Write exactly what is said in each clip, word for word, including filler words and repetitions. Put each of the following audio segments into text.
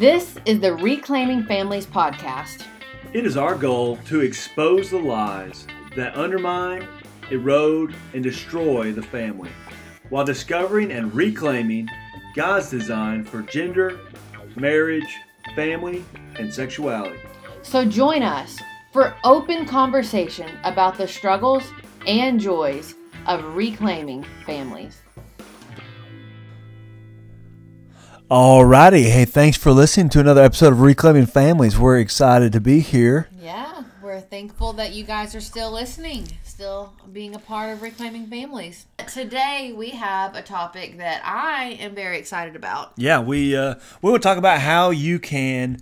This is the Reclaiming Families podcast. It is our goal to expose the lies that undermine, erode, and destroy the family, while discovering and reclaiming God's design for gender, marriage, family, and sexuality. So join us for open conversation about the struggles and joys of reclaiming families. Alrighty. Hey, thanks for listening to another episode of Reclaiming Families. We're excited to be here. Yeah, we're thankful that you guys are still listening, still being a part of Reclaiming Families. Today we have a topic that I am very excited about. Yeah, we uh, we will talk about how you can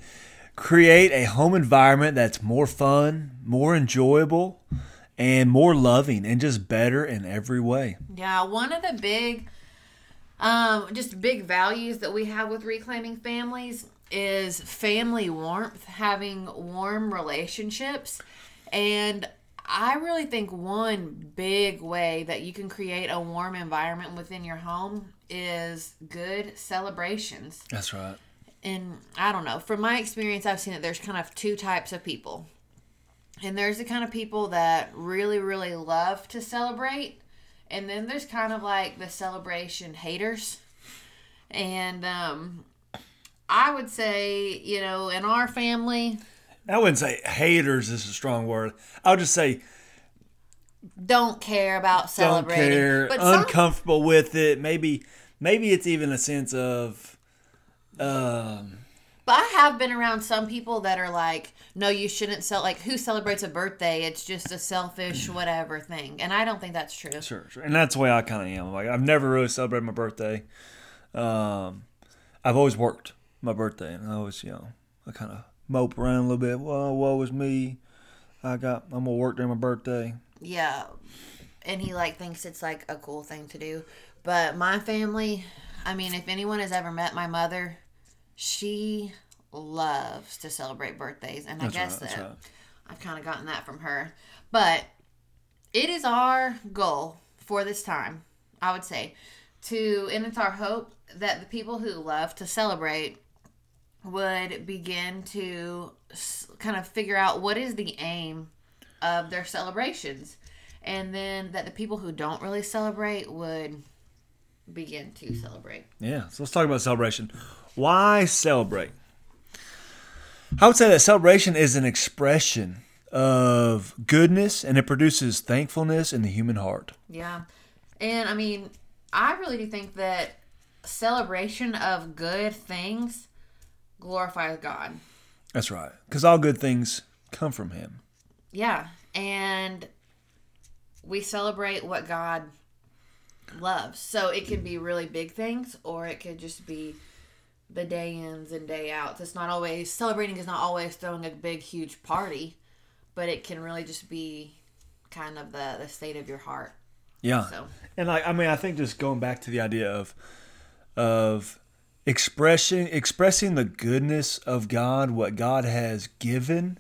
create a home environment that's more fun, more enjoyable, and more loving, and just better in every way. Yeah, one of the big, um, just big values that we have with Reclaiming Families is family warmth, having warm relationships. And I really think one big way that you can create a warm environment within your home is good celebrations. That's right. And I don't know, from my experience, I've seen that there's kind of two types of people. And there's the kind of people that really, really love to celebrate. And then there's kind of like the celebration haters. And um, I would say, you know, in our family, I wouldn't say haters is a strong word. I would just say don't care about celebrating. Don't care, but uncomfortable some, with it. Maybe, maybe it's even a sense of... Um, but I have been around some people that are like, no, you shouldn't sell. Like, who celebrates a birthday? It's just a selfish whatever thing. And I don't think that's true. Sure, sure. And that's the way I kind of am. Like, I've never really celebrated my birthday. Um, I've always worked my birthday. And I always, you know, I kind of mope around a little bit. Well, woe is me. I got, I'm going to work during my birthday. Yeah. And he like thinks it's like a cool thing to do. But my family, I mean, if anyone has ever met my mother, she loves to celebrate birthdays, and that's I guess right, that right. I've kind of gotten that from her. But it is our goal for this time, I would say, to, and it's our hope that the people who love to celebrate would begin to kind of figure out what is the aim of their celebrations, and then that the people who don't really celebrate would begin to celebrate. Yeah, so let's talk about celebration. Why celebrate? I would say that celebration is an expression of goodness, and it produces thankfulness in the human heart. Yeah. And I mean, I really do think that celebration of good things glorifies God. That's right. Because all good things come from Him. Yeah. And we celebrate what God loves. So it can be really big things, or it could just be the day ins and day outs. It's not always, celebrating is not always throwing a big, huge party, but it can really just be kind of the, the state of your heart. Yeah. So. And I, I mean, I think just going back to the idea of, of expressing, expressing the goodness of God, what God has given,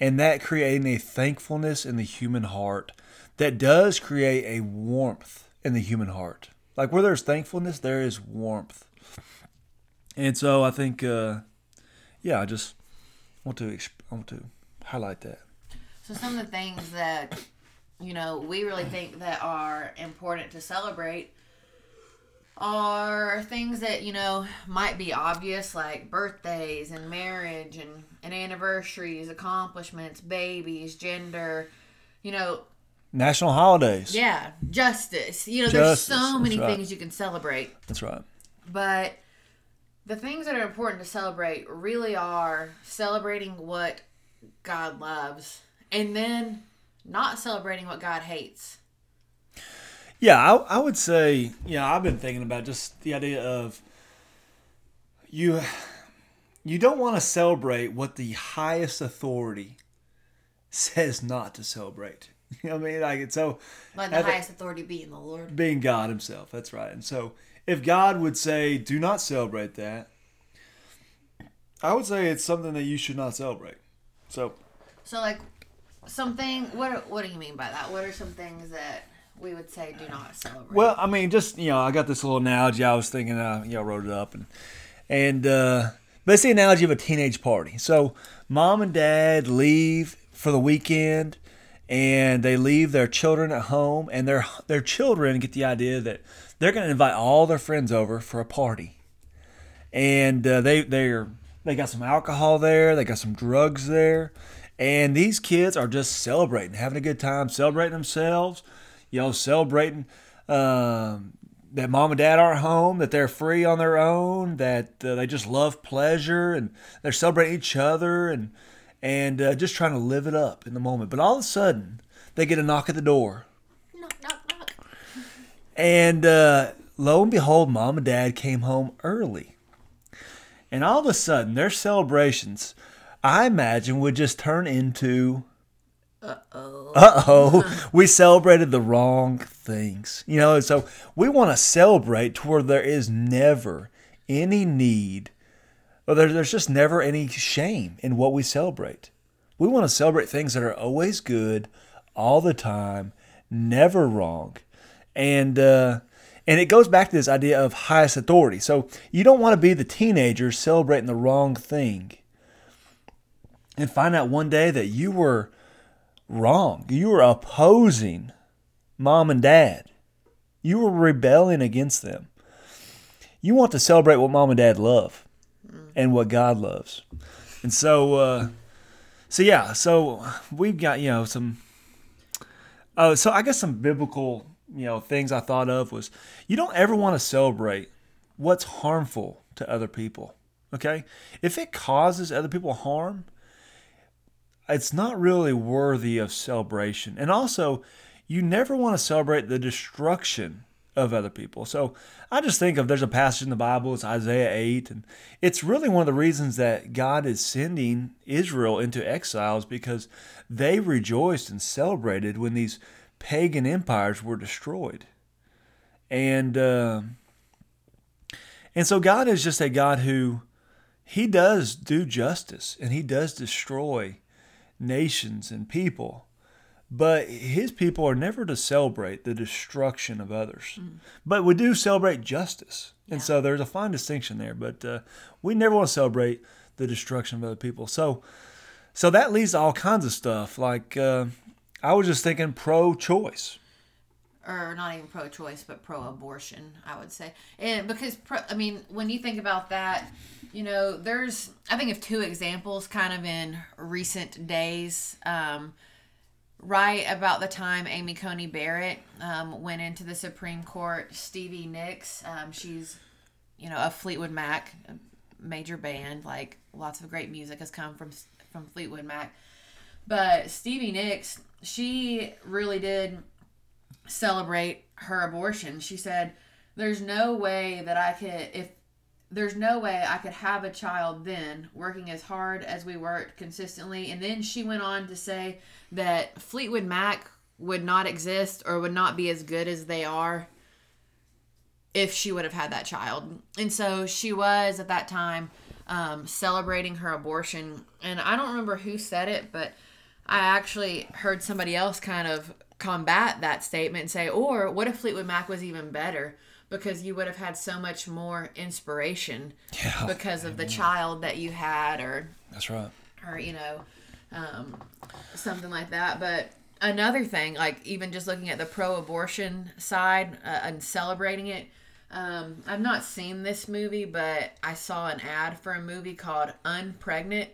and that creating a thankfulness in the human heart that does create a warmth in the human heart. Like where there's thankfulness, there is warmth. And so I think, uh, yeah, I just want to exp- I want to highlight that. So some of the things that, you know, we really think that are important to celebrate are things that, you know, might be obvious, like birthdays and marriage and, and anniversaries, accomplishments, babies, gender, you know. National holidays. Yeah, justice. You know, justice. There's so many right. things you can celebrate. That's right. But the things that are important to celebrate really are celebrating what God loves and then not celebrating what God hates. Yeah, I, I would say, you know, I've been thinking about just the idea of you you don't want to celebrate what the highest authority says not to celebrate. You know what I mean? Like, it's so... But the highest the, authority being the Lord. Being God Himself, that's right. And so if God would say, do not celebrate that, I would say it's something that you should not celebrate. So, so like something, what what do you mean by that? What are some things that we would say do not celebrate? Well, I mean, just, you know, I got this little analogy I was thinking, uh, you know, I wrote it up. And, and uh, But it's the analogy of a teenage party. So mom and dad leave for the weekend, and they leave their children at home, and their their children get the idea that they're going to invite all their friends over for a party. And uh, they they're they got some alcohol there, they got some drugs there, and these kids are just celebrating, having a good time, celebrating themselves, you know, celebrating um, that mom and dad aren't home, that they're free on their own, that uh, they just love pleasure, and they're celebrating each other, and and uh, just trying to live it up in the moment. But all of a sudden, they get a knock at the door. Knock, knock, knock. And uh, lo and behold, mom and dad came home early. And all of a sudden, their celebrations, I imagine, would just turn into... Uh-oh. Uh-oh. We celebrated the wrong things. You know, and so we want to celebrate to where there is never any need. Well, there, there's just never any shame in what we celebrate. We want to celebrate things that are always good, all the time, never wrong. And uh, and it goes back to this idea of highest authority. So you don't want to be the teenager celebrating the wrong thing and find out one day that you were wrong. You were opposing mom and dad. You were rebelling against them. You want to celebrate what mom and dad love and what God loves. And so, uh, so yeah, so we've got, you know, some, uh, so I guess some biblical, you know, things I thought of was you don't ever want to celebrate what's harmful to other people, okay? If it causes other people harm, it's not really worthy of celebration. And also, you never want to celebrate the destruction of other people. So I just think of, there's a passage in the Bible, it's Isaiah eight, and it's really one of the reasons that God is sending Israel into exiles, because they rejoiced and celebrated when these pagan empires were destroyed. And uh, and so God is just a God who, he does do justice, and he does destroy nations and people. But his people are never to celebrate the destruction of others. Mm. But we do celebrate justice. Yeah. And so there's a fine distinction there. But uh, we never want to celebrate the destruction of other people. So so that leads to all kinds of stuff. Like uh, I was just thinking pro-choice. Or not even pro-choice, but pro-abortion, I would say. And because, pro, I mean, when you think about that, you know, there's, I think of two examples kind of in recent days. Um Right about the time Amy Coney Barrett um, went into the Supreme Court, Stevie Nicks, um, she's, you know, a Fleetwood Mac, a major band, like lots of great music has come from from Fleetwood Mac. But Stevie Nicks, she really did celebrate her abortion. She said, "There's no way that I could, if there's no way I could have a child then, working as hard as we worked consistently." And then she went on to say that Fleetwood Mac would not exist or would not be as good as they are if she would have had that child. And so she was at that time um, celebrating her abortion. And I don't remember who said it, but I actually heard somebody else kind of combat that statement and say, or what if Fleetwood Mac was even better? Because you would have had so much more inspiration yeah, because of the child that you had, or that's right, or you know, um, something like that. But another thing, like even just looking at the pro-abortion side uh, and celebrating it, um, I've not seen this movie, but I saw an ad for a movie called Unpregnant,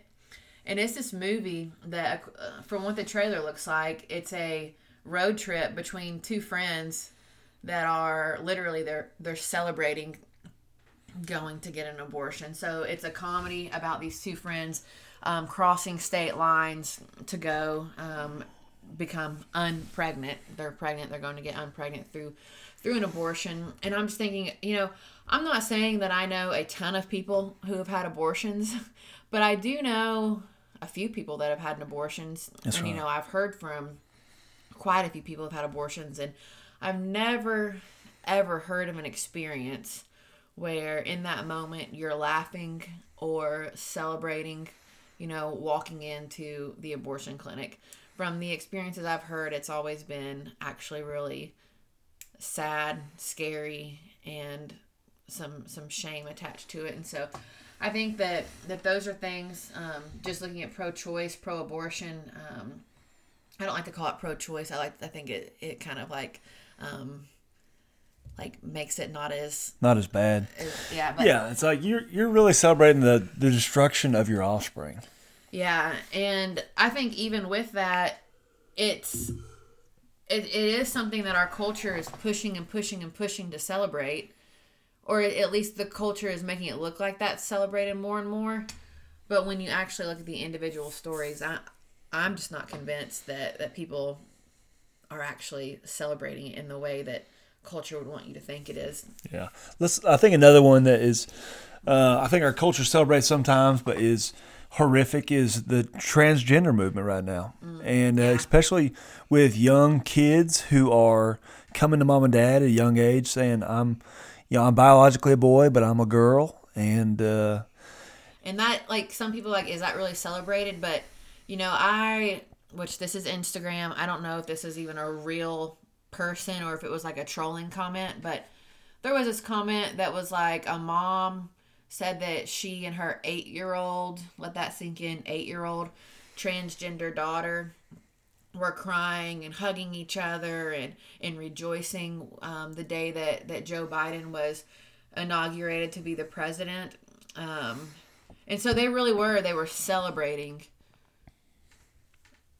and it's this movie that, uh, from what the trailer looks like, it's a road trip between two friends that are literally they're they're celebrating going to get an abortion. So it's a comedy about these two friends um, crossing state lines to go um, become unpregnant. They're pregnant. They're going to get unpregnant through through an abortion. And I'm just thinking, you know, I'm not saying that I know a ton of people who have had abortions, but I do know a few people that have had an abortions. That's and right. You know, I've heard from quite a few people who've had abortions, and I've never, ever heard of an experience where in that moment you're laughing or celebrating, you know, walking into the abortion clinic. From the experiences I've heard, it's always been actually really sad, scary, and some some shame attached to it. And so I think that, that those are things, um, just looking at pro-choice, pro-abortion. Um, I don't like to call it pro-choice. I like I think it, it kind of like um, like makes it not as not as bad. As, yeah, but, yeah, it's like you're you're really celebrating the, the destruction of your offspring. Yeah, and I think even with that, it's it, it is something that our culture is pushing and pushing and pushing to celebrate. Or at least the culture is making it look like that's celebrated more and more. But when you actually look at the individual stories, I, I'm just not convinced that, that people are actually celebrating it in the way that culture would want you to think it is. Yeah. Let's. I think another one that is, uh, I think our culture celebrates sometimes, but is horrific is the transgender movement right now. Mm, and uh, yeah. Especially with young kids who are coming to mom and dad at a young age saying, I'm... You know, I'm biologically a boy, but I'm a girl, and uh, and that, like, some people are like, is that really celebrated? But you know, I which this is Instagram. I don't know if this is even a real person or if it was like a trolling comment, but there was this comment that was like a mom said that she and her eight-year-old, let that sink in, eight-year-old transgender daughter were crying and hugging each other and, and rejoicing um, the day that, that Joe Biden was inaugurated to be the president. Um, and so they really were. They were celebrating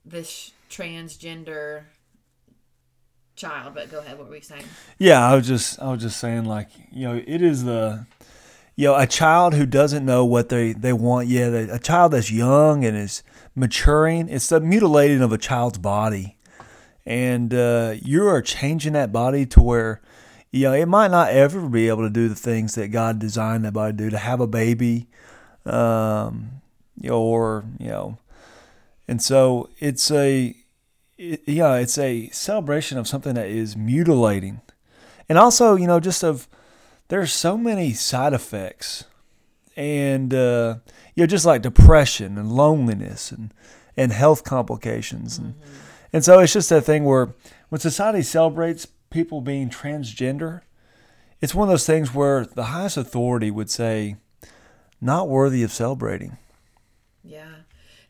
this transgender child. But go ahead. What were you saying? Yeah, I was just I was just saying, like, you know, it is the... You know, a child who doesn't know what they, they want yet, a child that's young and is maturing, it's the mutilating of a child's body. And uh, you are changing that body to where, you know, it might not ever be able to do the things that God designed that body to do, to have a baby, um, or, you know. And so it's a, it, you know, it's a celebration of something that is mutilating. And also, you know, just of... There's so many side effects, and uh, you know, just like depression and loneliness and, and health complications, and mm-hmm. and so it's just that thing where when society celebrates people being transgender, it's one of those things where the highest authority would say, not worthy of celebrating. Yeah,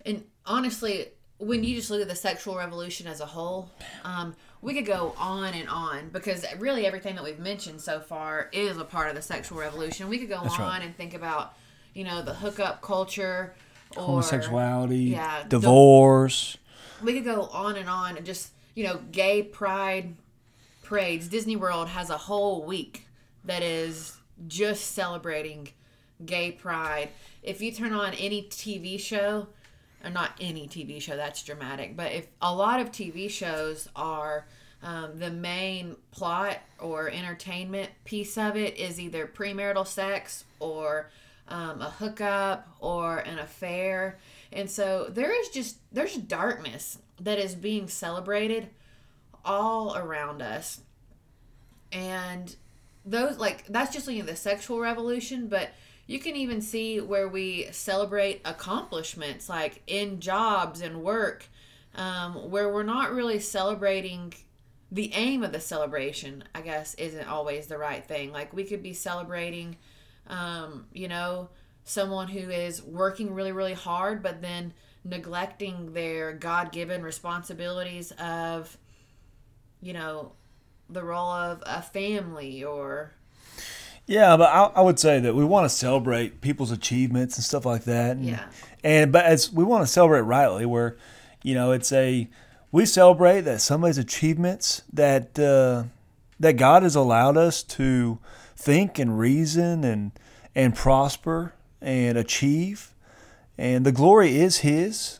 and honestly, when you just look at the sexual revolution as a whole, um, we could go on and on, because really everything that we've mentioned so far is a part of the sexual revolution. We could go That's on right. and think about, you know, the hookup culture, or homosexuality, yeah, divorce. We could go on and on, and just, you know, gay pride parades. Disney World has a whole week that is just celebrating gay pride. If you turn on any T V show... Or not any T V show, that's dramatic, but if a lot of T V shows are um, the main plot or entertainment piece of it is either premarital sex or um, a hookup or an affair. And so there is just, there's darkness that is being celebrated all around us. And those, like, that's just looking at the sexual revolution, but you can even see where we celebrate accomplishments, like in jobs and work, um, where we're not really celebrating the aim of the celebration, I guess, isn't always the right thing. Like, we could be celebrating, um, you know, someone who is working really, really hard, but then neglecting their God-given responsibilities of, you know, the role of a family or... Yeah, but I, I would say that we want to celebrate people's achievements and stuff like that. And, yeah. And but as we want to celebrate rightly, where, you know, it's a we celebrate that somebody's achievements that uh, that God has allowed us to think and reason and and prosper and achieve, and the glory is His.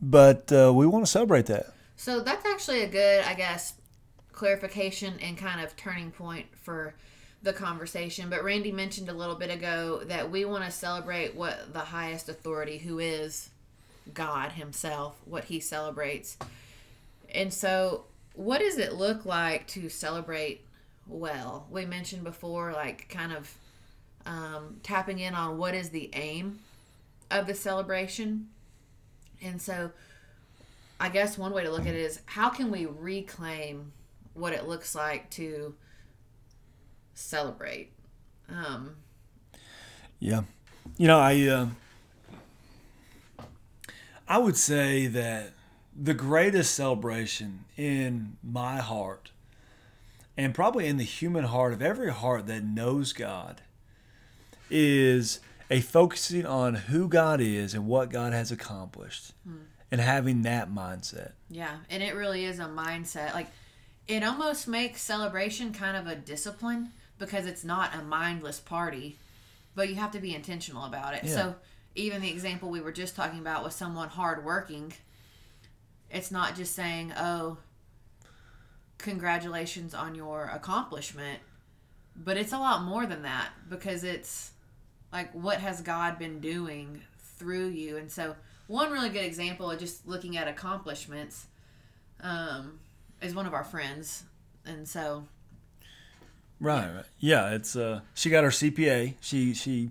But uh, we want to celebrate that. So that's actually a good, I guess, clarification and kind of turning point for the conversation. But Randy mentioned a little bit ago that we want to celebrate what the highest authority, who is God Himself, what He celebrates. And so what does it look like to celebrate well? We mentioned before, like, kind of um, tapping in on what is the aim of the celebration. And so I guess one way to look at it is, how can we reclaim what it looks like to celebrate? Um, yeah. You know, I uh, I would say that the greatest celebration in my heart, and probably in the human heart of every heart that knows God, is a focusing on who God is and what God has accomplished, mm. and having that mindset. Yeah, and it really is a mindset. Like, it almost makes celebration kind of a discipline, because it's not a mindless party, but you have to be intentional about it. Yeah. So even the example we were just talking about with someone hardworking, it's not just saying, oh, congratulations on your accomplishment, but it's a lot more than that, because it's like, what has God been doing through you? And so one really good example of just looking at accomplishments um, is one of our friends. And so... Right, right. Yeah, it's uh, she got her C P A. She she,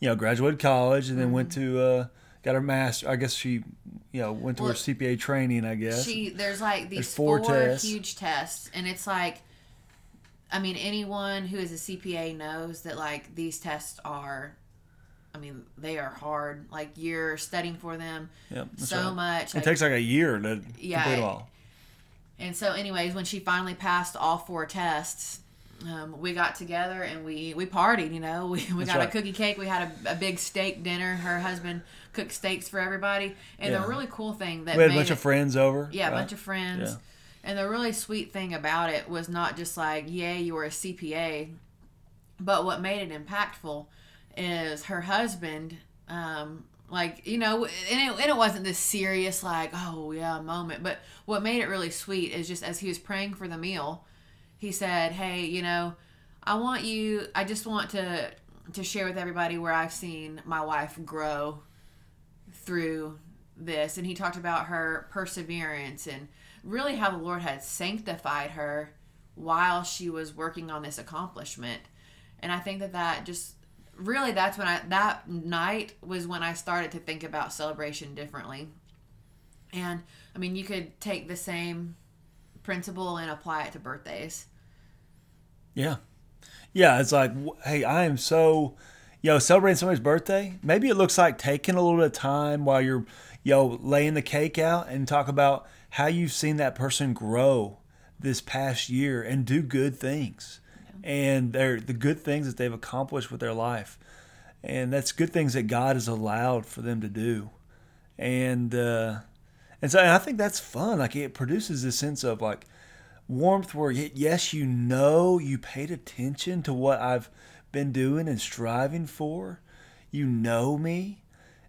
you know, graduated college and then mm-hmm. went to uh, got her master. I guess she, you know, went to well, her C P A training. I guess she there's like these there's four, four tests. huge tests, and it's like, I mean, anyone who is a C P A knows that like these tests are, I mean, they are hard. Like, you're studying for them yeah, so right. much. It like, takes like a year to yeah, complete it all. And so, anyways, when she finally passed all four tests. Um, we got together and we, we partied, you know. We we That's got right. a cookie cake. We had a, a big steak dinner. Her husband cooked steaks for everybody. And yeah. the really cool thing that we had made a bunch it, of friends over. Yeah, right? a bunch of friends. Yeah. And the really sweet thing about it was not just like, yay, you were a C P A. But what made it impactful is her husband, um, like, you know, and it, and it wasn't this serious, like, oh, yeah, moment. But what made it really sweet is just as he was praying for the meal, he said, hey, you know, I want you, I just want to to share with everybody where I've seen my wife grow through this. And he talked about her perseverance and really how the Lord had sanctified her while she was working on this accomplishment. And I think that that just, really that's when I, that night was when I started to think about celebration differently. And, I mean, you could take the same principle and apply it to birthdays. Yeah. Yeah, it's like, hey, I am so, you know, celebrating somebody's birthday, maybe it looks like taking a little bit of time while you're, you know, laying the cake out and talk about how you've seen that person grow this past year and do good things. Yeah. And they're the good things that they've accomplished with their life. And that's good things that God has allowed for them to do. And, uh, And so and I think that's fun. Like, it produces this sense of like warmth where, yes, you know, you paid attention to what I've been doing and striving for. You know me.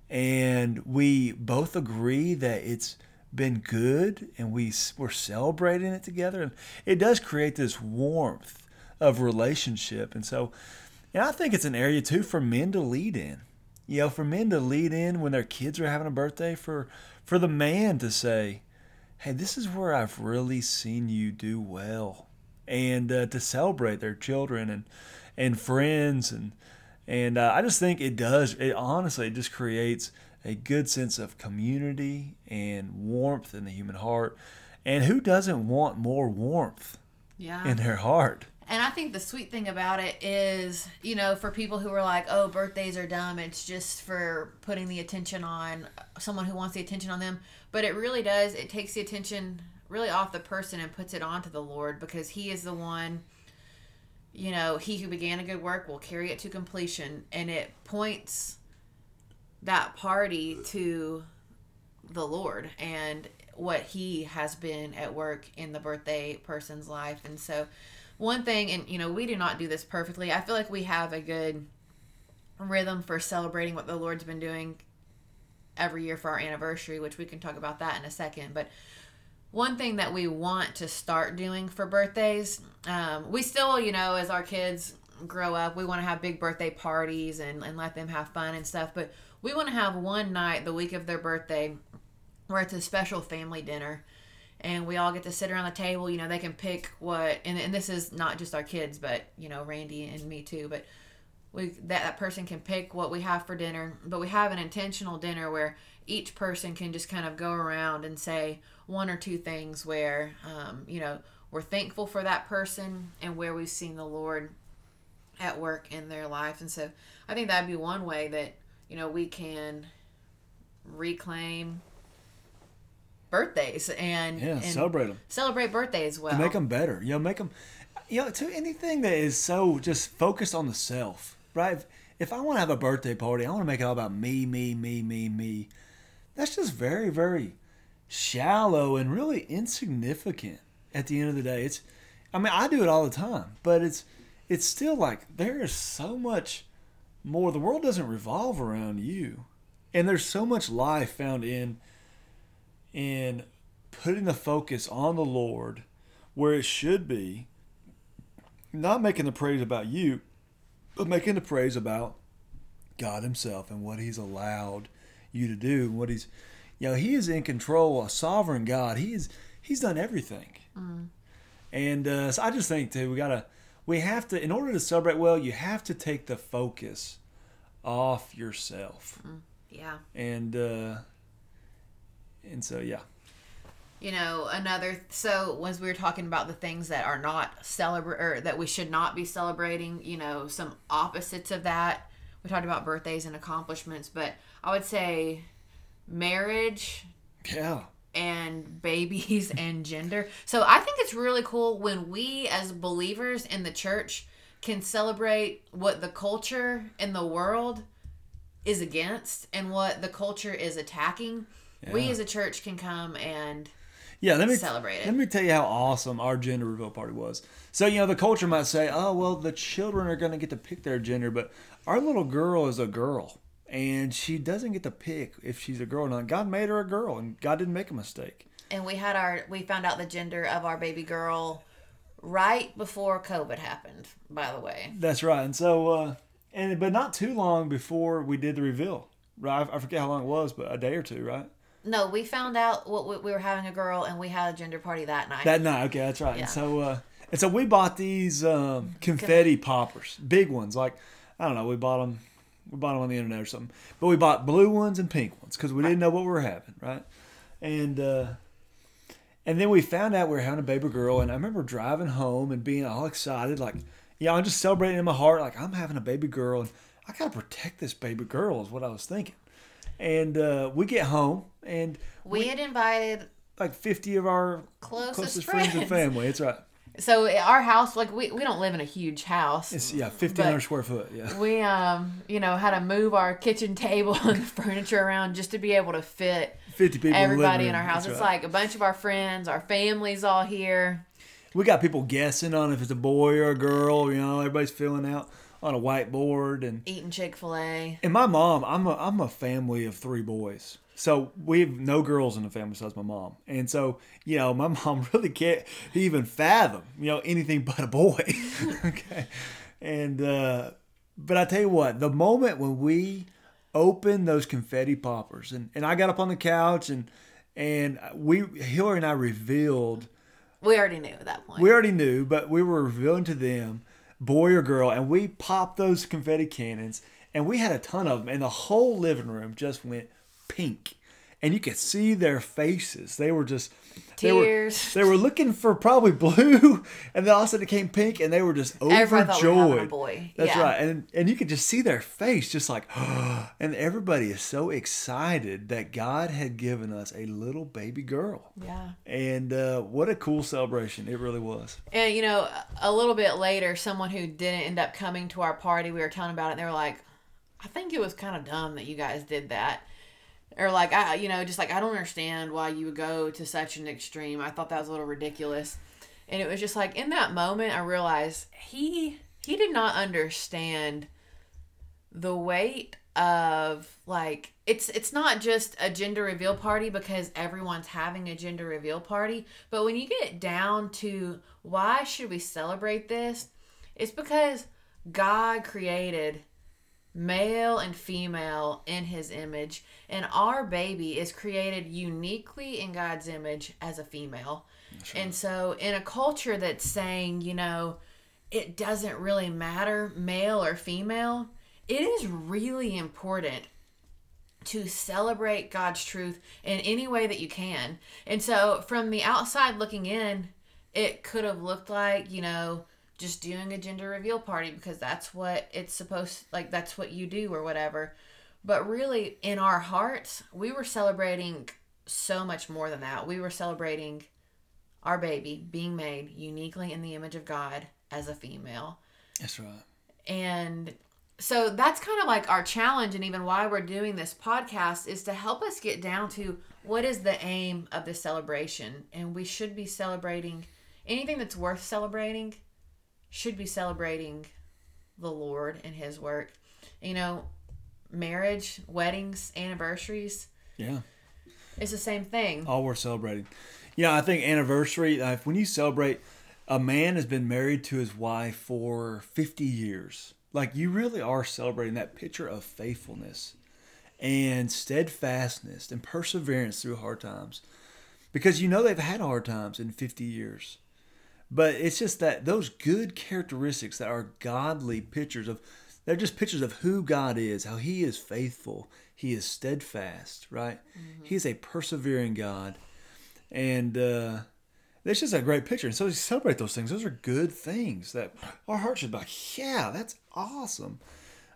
And we both agree that it's been good and we, we're celebrating it together. And it does create this warmth of relationship. And so, and I think it's an area too for men to lead in. You know, for men to lead in when their kids are having a birthday, for for the man to say, hey, this is where I've really seen you do well. And uh, to celebrate their children and and friends. And and uh, I just think it does, it honestly it just creates a good sense of community and warmth in the human heart. And who doesn't want more warmth yeah. in their heart? And I think the sweet thing about it is, you know, for people who are like, oh, birthdays are dumb, it's just for putting the attention on someone who wants the attention on them. But it really does. It takes the attention really off the person and puts it onto the Lord, because he is the one, you know, he who began a good work will carry it to completion. And it points that party to the Lord and what he has been at work in the birthday person's life. And so... One thing, and, you know, we do not do this perfectly. I feel like we have a good rhythm for celebrating what the Lord's been doing every year for our anniversary, which we can talk about that in a second. But one thing that we want to start doing for birthdays, um, we still, you know, as our kids grow up, we want to have big birthday parties and, and let them have fun and stuff. But we want to have one night the week of their birthday where it's a special family dinner. And we all get to sit around the table. You know, they can pick what, and, and this is not just our kids, but, you know, Randy and me too. But we that, that person can pick what we have for dinner. But we have an intentional dinner where each person can just kind of go around and say one or two things where, um, you know, we're thankful for that person and where we've seen the Lord at work in their life. And so I think that'd be one way that, you know, we can reclaim birthdays and, yeah, and celebrate them. Celebrate birthdays well. And make them better. You know, make them, you know, to anything that is so just focused on the self, right? If, if I want to have a birthday party, I want to make it all about me, me, me, me, me. That's just very, very shallow and really insignificant at the end of the day. It's, I mean, I do it all the time, but it's, it's still like there is so much more. The world doesn't revolve around you. And there's so much life found in in putting the focus on the Lord where it should be, not making the praise about you, but making the praise about God himself and what he's allowed you to do and what he's, you know, he is in control, a sovereign God. He is, he's done everything. Mm-hmm. And uh, so I just think too, we gotta, we have to, in order to celebrate well, you have to take the focus off yourself. Mm-hmm. Yeah. And, uh, and so, yeah. You know, another, so once we were talking about the things that are not celebrate or that we should not be celebrating, you know, some opposites of that, we talked about birthdays and accomplishments, but I would say marriage. Yeah. And babies and gender. So I think it's really cool when we as believers in the church can celebrate what the culture in the world is against and what the culture is attacking. Yeah. We as a church can come and yeah, let me, celebrate it. Let me tell you how awesome our gender reveal party was. So, you know, the culture might say, oh, well, the children are going to get to pick their gender, but our little girl is a girl, and she doesn't get to pick if she's a girl or not. God made her a girl, and God didn't make a mistake. And we had our we found out the gender of our baby girl right before COVID happened, by the way. That's right. And so, uh, and but not too long before we did the reveal, right? I forget how long it was, but a day or two, right? No, we found out what we were having a girl, and we had a gender party that night. That night, okay, that's right. Yeah. And so, uh, and so we bought these um, confetti poppers, big ones. Like, I don't know, we bought them, we bought them on the internet or something. But we bought blue ones and pink ones because we didn't know what we were having, right? And uh, and then we found out we were having a baby girl, and I remember driving home and being all excited, like, yeah, I'm just celebrating in my heart, like I'm having a baby girl, and I gotta protect this baby girl is what I was thinking. And uh, we get home, and we, we had invited like fifty of our closest, closest friends. friends and family. That's right. So our house, like we, we don't live in a huge house. It's, yeah, fifteen hundred square foot. Yeah. We um you know had to move our kitchen table and furniture around just to be able to fit fifty people. Everybody in our house. That's it's right. Like a bunch of our friends, our family's all here. We got people guessing on if it's a boy or a girl. You know, everybody's filling out on a whiteboard and eating Chick-fil-A. And my mom, I'm a I'm a family of three boys, so we have no girls in the family besides my mom. And so, you know, my mom really can't even fathom, you know, anything but a boy. Okay, and uh, but I tell you what, the moment when we opened those confetti poppers, and, and I got up on the couch and and we Hillary and I revealed. We already knew at that point. We already knew, but we were revealing to them. Boy or girl, and we popped those confetti cannons, and we had a ton of them, and the whole living room just went pink, and you could see their faces. They were just tears. They were, they were looking for probably blue, and then all of a sudden it came pink, and they were just overjoyed. Everybody thought we were having a boy. That's yeah. right, and and you could just see their face, just like, oh, and everybody is so excited that God had given us a little baby girl. Yeah, and uh, what a cool celebration it really was. And you know, a little bit later, someone who didn't end up coming to our party, we were telling about it, and they were like, "I think it was kind of dumb that you guys did that." Or like, I, you know, just like, I don't understand why you would go to such an extreme. I thought that was a little ridiculous. And it was just like, in that moment, I realized he he did not understand the weight of, like, it's it's not just a gender reveal party because everyone's having a gender reveal party. But when you get down to why should we celebrate this, it's because God created male and female in his image, and our baby is created uniquely in God's image as a female. Sure. And so in a culture that's saying, you know, it doesn't really matter male or female, it is really important to celebrate God's truth in any way that you can. And so from the outside looking in, it could have looked like, you know, just doing a gender reveal party because that's what it's supposed, like, that's what you do or whatever. But really, in our hearts, we were celebrating so much more than that. We were celebrating our baby being made uniquely in the image of God as a female. That's right. And so that's kind of like our challenge, and even why we're doing this podcast, is to help us get down to what is the aim of this celebration. And we should be celebrating anything that's worth celebrating, should be celebrating the Lord and His work. You know, marriage, weddings, anniversaries. Yeah. It's the same thing. All we're celebrating. Yeah, I think anniversary, uh, when you celebrate, a man has been married to his wife for fifty years. Like, you really are celebrating that picture of faithfulness and steadfastness and perseverance through hard times. Because you know they've had hard times in fifty years. But it's just that those good characteristics that are godly pictures of, they're just pictures of who God is, how He is faithful. He is steadfast, right? Mm-hmm. He is a persevering God. And uh, it's just a great picture. And so we celebrate those things. Those are good things that our hearts should be like, yeah, that's awesome.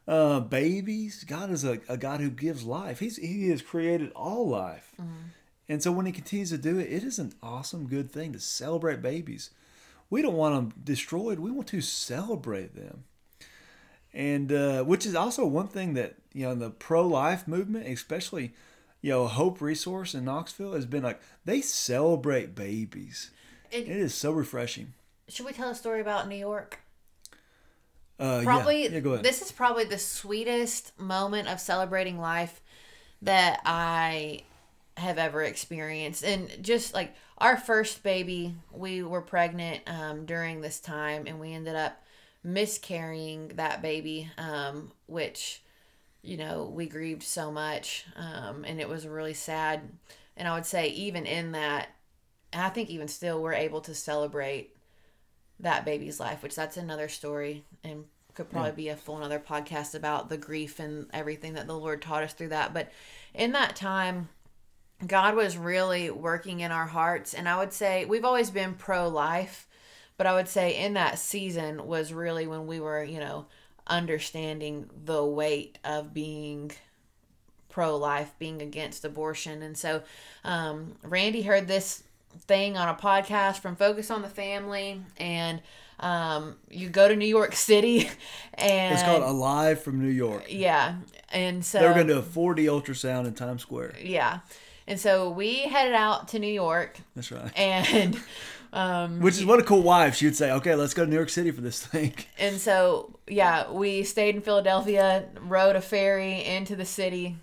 Uh, babies, God is a, a God who gives life. He's He has created all life. Mm-hmm. And so when He continues to do it, it is an awesome, good thing to celebrate babies. We don't want them destroyed. We want to celebrate them. And uh, which is also one thing that, you know, in the pro-life movement, especially, you know, Hope Resource in Knoxville has been like, they celebrate babies. It, it is so refreshing. Should we tell a story about New York? Uh, probably, yeah. Yeah, go ahead. This is probably the sweetest moment of celebrating life that I have ever experienced. And just like our first baby, we were pregnant um, during this time, and we ended up miscarrying that baby, um, which, you know, we grieved so much, um, and it was really sad. And I would say even in that, I think even still, we're able to celebrate that baby's life, which that's another story, and could probably yeah. be a full another podcast about the grief and everything that the Lord taught us through that. But in that time, God was really working in our hearts. And I would say we've always been pro-life, but I would say in that season was really when we were, you know, understanding the weight of being pro-life, being against abortion. And so um, Randy heard this thing on a podcast from Focus on the Family, and um, you go to New York City, and it's called Alive from New York. Yeah. And so they're going to do a four D ultrasound in Times Square. Yeah. And so we headed out to New York. That's right. And um, which is what a cool wife. She would say, okay, let's go to New York City for this thing. And so, yeah, we stayed in Philadelphia, rode a ferry into the city,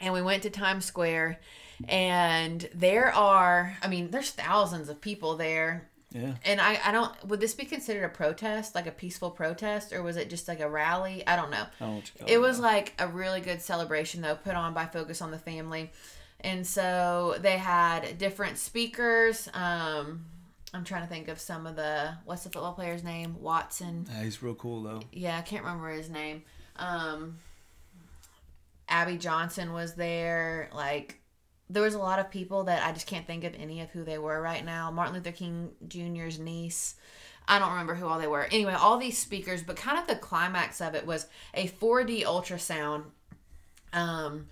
and we went to Times Square. And there are, I mean, there's thousands of people there. Yeah. And I, I don't, would this be considered a protest, like a peaceful protest, or was it just like a rally? I don't know. I don't know what you call it. It was like a really good celebration, though, put on by Focus on the Family. And so they had different speakers. Um, I'm trying to think of some of the, what's the football player's name? Watson. Yeah, he's real cool, though. Yeah, I can't remember his name. Um, Abby Johnson was there, like... There was a lot of people that I just can't think of any of who they were right now. Martin Luther King Junior's niece. I don't remember who all they were. Anyway, all these speakers, but kind of the climax of it was a four D ultrasound. Um,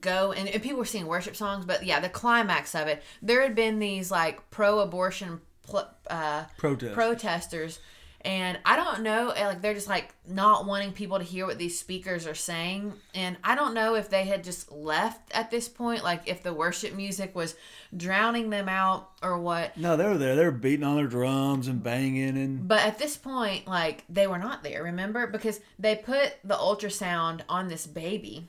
go and, and people were singing worship songs, but yeah, the climax of it. There had been these like pro-abortion pl- uh, Protest. protesters. And I don't know, like they're just like not wanting people to hear what these speakers are saying. And I don't know if they had just left at this point, like if the worship music was drowning them out or what. No, they were there. They were beating on their drums and banging. and. But at this point, like they were not there, remember? Because they put the ultrasound on this baby.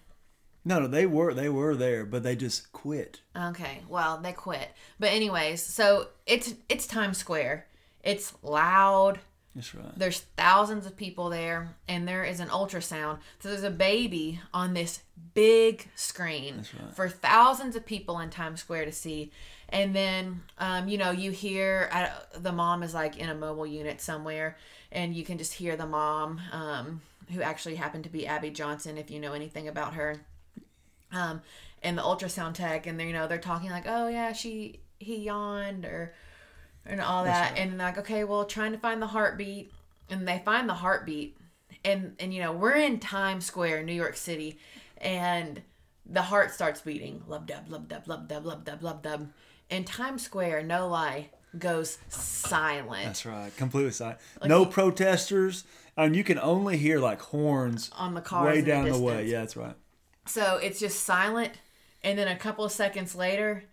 No, no, they were they were there, but they just quit. Okay, well, they quit. But anyways, so it's it's Times Square. It's loud. That's right. There's thousands of people there, and there is an ultrasound. So there's a baby on this big screen. That's right. For thousands of people in Times Square to see. And then, um, you know, you hear I, the mom is like in a mobile unit somewhere, and you can just hear the mom, um, who actually happened to be Abby Johnson, if you know anything about her, um, and the ultrasound tech. And, you know, they're talking like, oh, yeah, she he yawned or... and all that. Right. And like, okay, well, trying to find the heartbeat, and they find the heartbeat, and and you know, we're in Times Square, New York City, and the heart starts beating, lub dub lub dub lub dub lub dub lub dub, and Times Square, no lie, goes silent. That's right, completely silent. Like, no protesters, and you can only hear like horns on the cars way down the, the way. Yeah, that's right. So it's just silent, and then a couple of seconds later,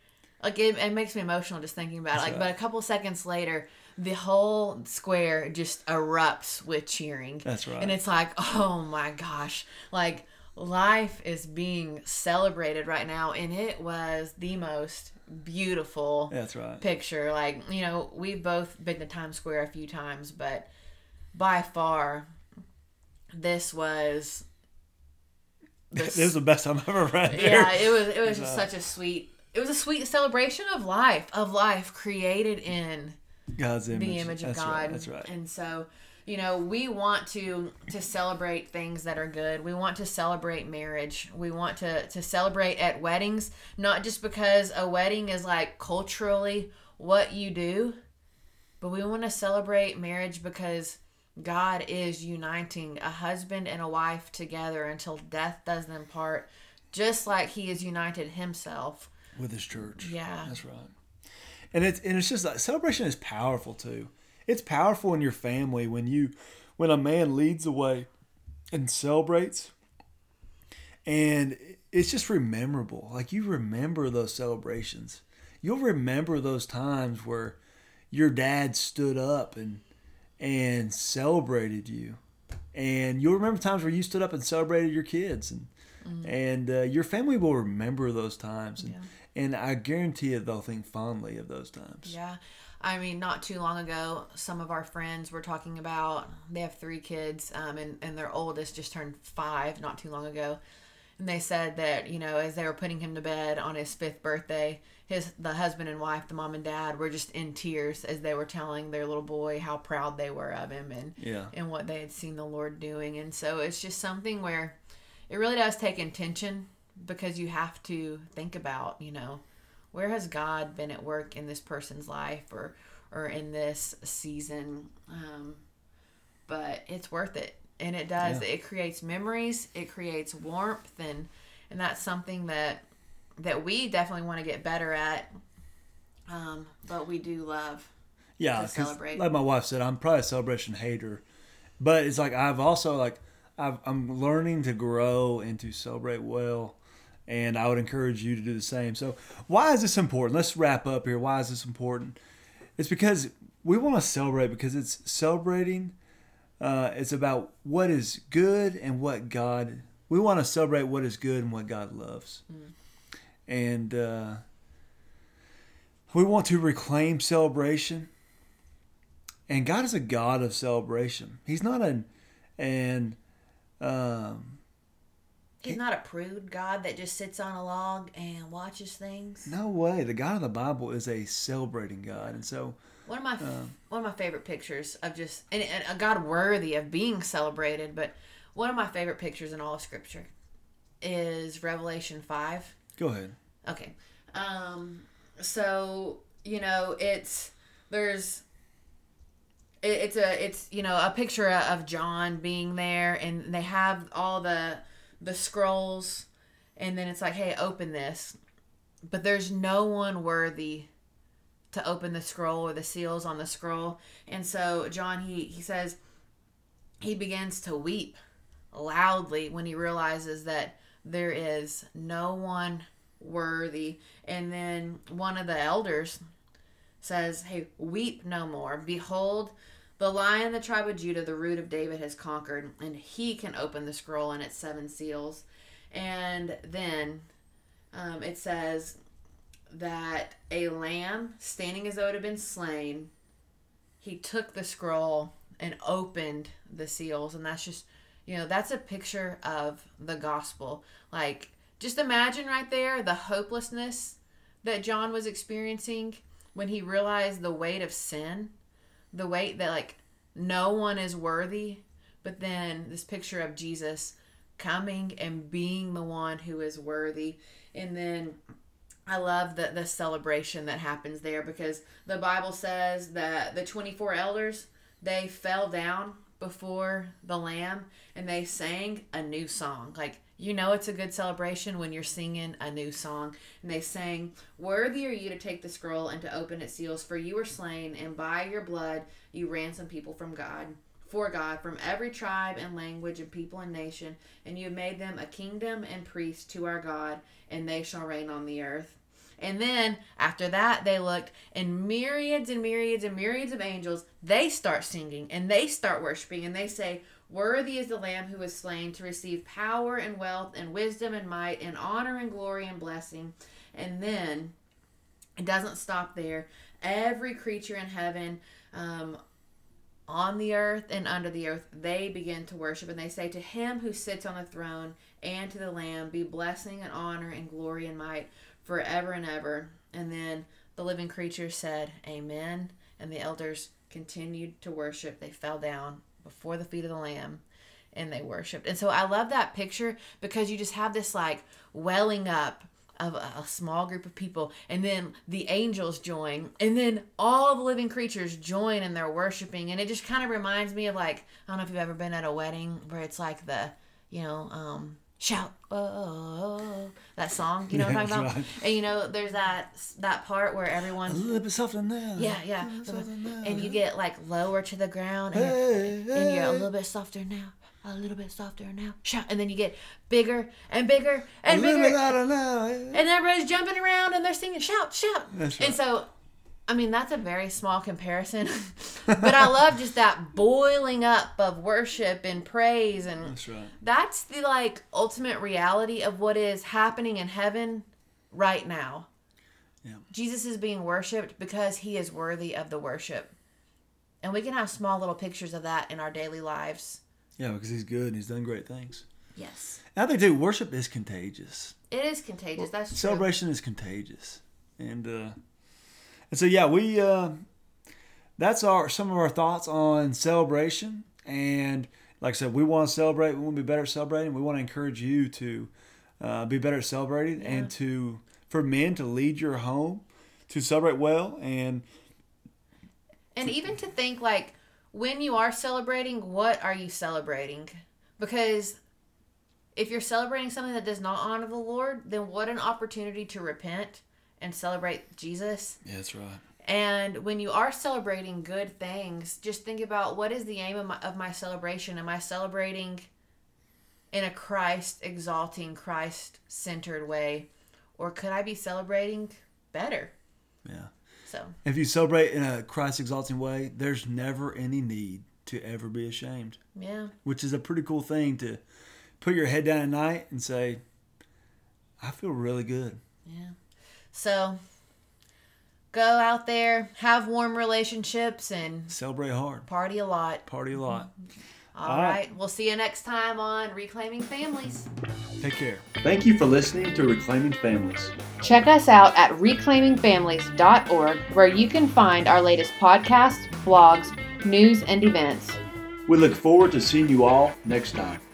like it, it makes me emotional just thinking about it. Like, right. But a couple of seconds later, the whole square just erupts with cheering. That's right. And it's like, oh my gosh, like life is being celebrated right now, and it was the most beautiful. That's right. Picture. Like, you know, we've both been to Times Square a few times, but by far, this was. This is the best time I've ever read. There. Yeah, it was. It was just uh, such a sweet. It was a sweet celebration of life, of life created in God's image, the image of that's God. Right, that's right. And so, you know, we want to to celebrate things that are good. We want to celebrate marriage. We want to to celebrate at weddings, not just because a wedding is like culturally what you do, but we want to celebrate marriage because God is uniting a husband and a wife together until death does them part, just like He has united Himself with His church. Yeah, that's right. And it's and it's just like celebration is powerful too. It's powerful in your family when you when a man leads the way and celebrates, and it's just rememberable. Like, you remember those celebrations. You'll remember those times where your dad stood up and. and celebrated you, and you'll remember times where you stood up and celebrated your kids, and mm-hmm. and uh, your family will remember those times, and, yeah. and I guarantee you they'll think fondly of those times. Yeah, I mean, not too long ago, some of our friends were talking about they have three kids, um, and and their oldest just turned five not too long ago, and they said that, you know, as they were putting him to bed on his fifth birthday, his the husband and wife, the mom and dad, were just in tears as they were telling their little boy how proud they were of him and yeah. and what they had seen the Lord doing. And so it's just something where it really does take intention, because you have to think about, you know, where has God been at work in this person's life or or in this season? Um, but it's worth it. And it does. Yeah. It creates memories. It creates warmth, and and that's something that that we definitely want to get better at. Um, but we do love. Yeah, to celebrate. Like my wife said, I'm probably a celebration hater, but it's like I've also like I've, I'm learning to grow and to celebrate well, and I would encourage you to do the same. So why is this important? Let's wrap up here. Why is this important? It's because we want to celebrate, because it's celebrating. Uh, it's about what is good and what God. We want to celebrate what is good and what God loves, mm. and uh, we want to reclaim celebration. And God is a God of celebration. He's not an an. Um, He's not a prude God that just sits on a log and watches things. No way. The God of the Bible is a celebrating God, and so. One of my um, one of my favorite pictures of just and, and a God worthy of being celebrated, but one of my favorite pictures in all of Scripture is Revelation five. Go ahead. Okay, um, so you know it's there's it, it's a it's you know a picture of John being there, and they have all the the scrolls, and then it's like, hey, open this, but there's no one worthy to open the scroll or the seals on the scroll. And so John, he, he says, he begins to weep loudly when he realizes that there is no one worthy. And then one of the elders says, hey, weep no more. Behold, the Lion, the tribe of Judah, the Root of David has conquered, and He can open the scroll and its seven seals. And then um, it says that a lamb, standing as though it had been slain, he took the scroll and opened the seals. And that's just, you know, that's a picture of the gospel. Like, just imagine right there the hopelessness that John was experiencing when he realized the weight of sin, the weight that, like, no one is worthy. But then this picture of Jesus coming and being the one who is worthy. And then I love the, the celebration that happens there, because the Bible says that the twenty-four elders, they fell down before the Lamb and they sang a new song. Like, you know it's a good celebration when you're singing a new song. And they sang, "Worthy are you to take the scroll and to open its seals, for you were slain, and by your blood you ransomed people from God, for God, from every tribe and language and people and nation, and you have made them a kingdom and priests to our God, and they shall reign on the earth." And then after that, they looked, and myriads and myriads and myriads of angels, they start singing and they start worshiping, and they say, "Worthy is the Lamb who was slain to receive power and wealth and wisdom and might and honor and glory and blessing." And then it doesn't stop there. Every creature in heaven, um, on the earth and under the earth, they begin to worship, and they say, "To him who sits on the throne and to the Lamb be blessing and honor and glory and might forever and ever." And then the living creatures said, "Amen." And the elders continued to worship. They fell down before the feet of the Lamb and they worshiped. And so I love that picture, because you just have this like welling up of a small group of people, and then the angels join, and then all the living creatures join and they're worshiping. And it just kind of reminds me of, like, I don't know if you've ever been at a wedding where it's like the, you know, um, shout, oh, oh, oh, that song, you know yeah, what I'm talking about? Right. And you know, there's that that part where everyone, a little bit softer now. Yeah, yeah. And you get like lower to the ground, and, hey, you're, hey. and you're a little bit softer now. A little bit softer now. Shout. And then you get bigger and bigger and bigger. A little bit louder now. And everybody's jumping around and they're singing, "Shout, shout." That's right. And so, I mean, that's a very small comparison. But I love just that boiling up of worship and praise. And that's right. That's the, like, ultimate reality of what is happening in heaven right now. Yeah. Jesus is being worshipped because he is worthy of the worship. And we can have small little pictures of that in our daily lives. Yeah, because he's good and he's done great things. Yes. And I think, too, worship is contagious. It is contagious. Well, that's true. Celebration is contagious. And uh, and so, yeah, we uh, that's our some of our thoughts on celebration. And like I said, we want to celebrate. We want to be better at celebrating. We want to encourage you to uh, be better at celebrating, yeah. and to for men to lead your home to celebrate well. And, and to, even to think, like, when you are celebrating, what are you celebrating? Because if you're celebrating something that does not honor the Lord, then what an opportunity to repent and celebrate Jesus. Yeah, that's right. And when you are celebrating good things, just think about, what is the aim of my, of my celebration? Am I celebrating in a Christ-exalting, Christ-centered way? Or could I be celebrating better? Yeah. So. If you celebrate in a Christ-exalting way, there's never any need to ever be ashamed. Yeah. Which is a pretty cool thing, to put your head down at night and say, I feel really good. Yeah. So, go out there, have warm relationships, and celebrate hard. Party a lot. Party a lot. All, All right. right. We'll see you next time on Reclaiming Families. Take care. Thank you for listening to Reclaiming Families. Check us out at reclaiming families dot org, where you can find our latest podcasts, blogs, news, and events. We look forward to seeing you all next time.